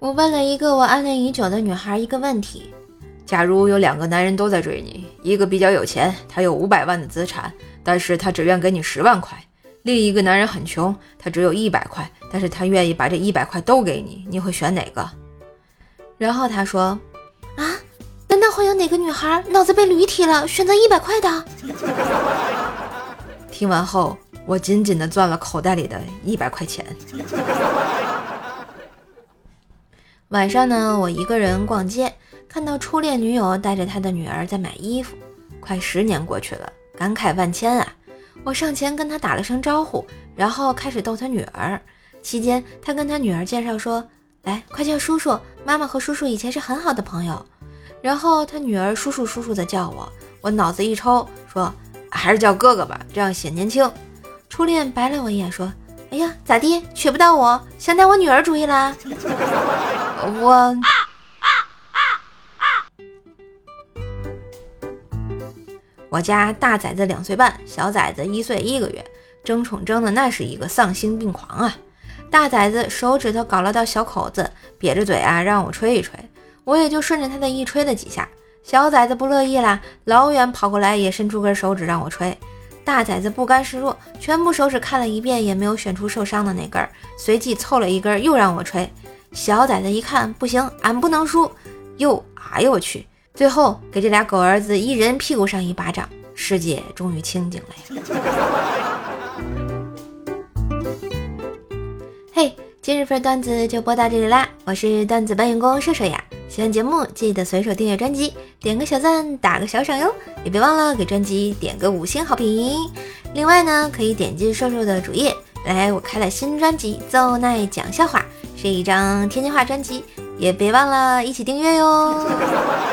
我问了一个我暗恋已久的女孩一个问题：假如有两个男人都在追你，一个比较有钱，他有500万的资产，但是他只愿给你10万块；另一个男人很穷，他只有100块，但是他愿意把这100块都给你，你会选哪个？然后他说：啊，难道会有哪个女孩脑子被驴踢了，选择100块的？听完后，我紧紧地攥了口袋里的100块钱。晚上呢，我一个人逛街，看到初恋女友带着她的女儿在买衣服，快10年过去了，感慨万千啊！我上前跟她打了声招呼，然后开始逗她女儿。期间，她跟她女儿介绍说：“来，快叫叔叔，妈妈和叔叔以前是很好的朋友。”然后她女儿叔叔叔叔的叫我，我脑子一抽，说：“还是叫哥哥吧，这样显年轻。”初恋白了我一眼说：“哎呀，咋地，娶不到我，想打我女儿主意啦？”我家大崽子2岁半，小崽子1岁1个月，争宠争的那是一个丧心病狂啊！大崽子手指头搞了到小口子，瘪着嘴啊让我吹一吹，我也就顺着他的意吹了几下。小崽子不乐意啦，老远跑过来也伸出根手指让我吹。大崽子不甘示弱，全部手指看了一遍也没有选出受伤的那根，随即凑了一根又让我吹。小崽子一看不行，俺不能输，又哎呦我去！最后给这俩狗儿子一人屁股上一巴掌，世界终于清静了。嘿，今日份段子就播到这里啦！我是段子搬运工射手呀，喜欢节目记得随手订阅专辑，点个小赞，打个小赏哟，也别忘了给专辑点个5星好评。另外呢，可以点击射手的主页，来我开了新专辑《奏奈讲笑话》，是一张天津话专辑，也别忘了一起订阅哟。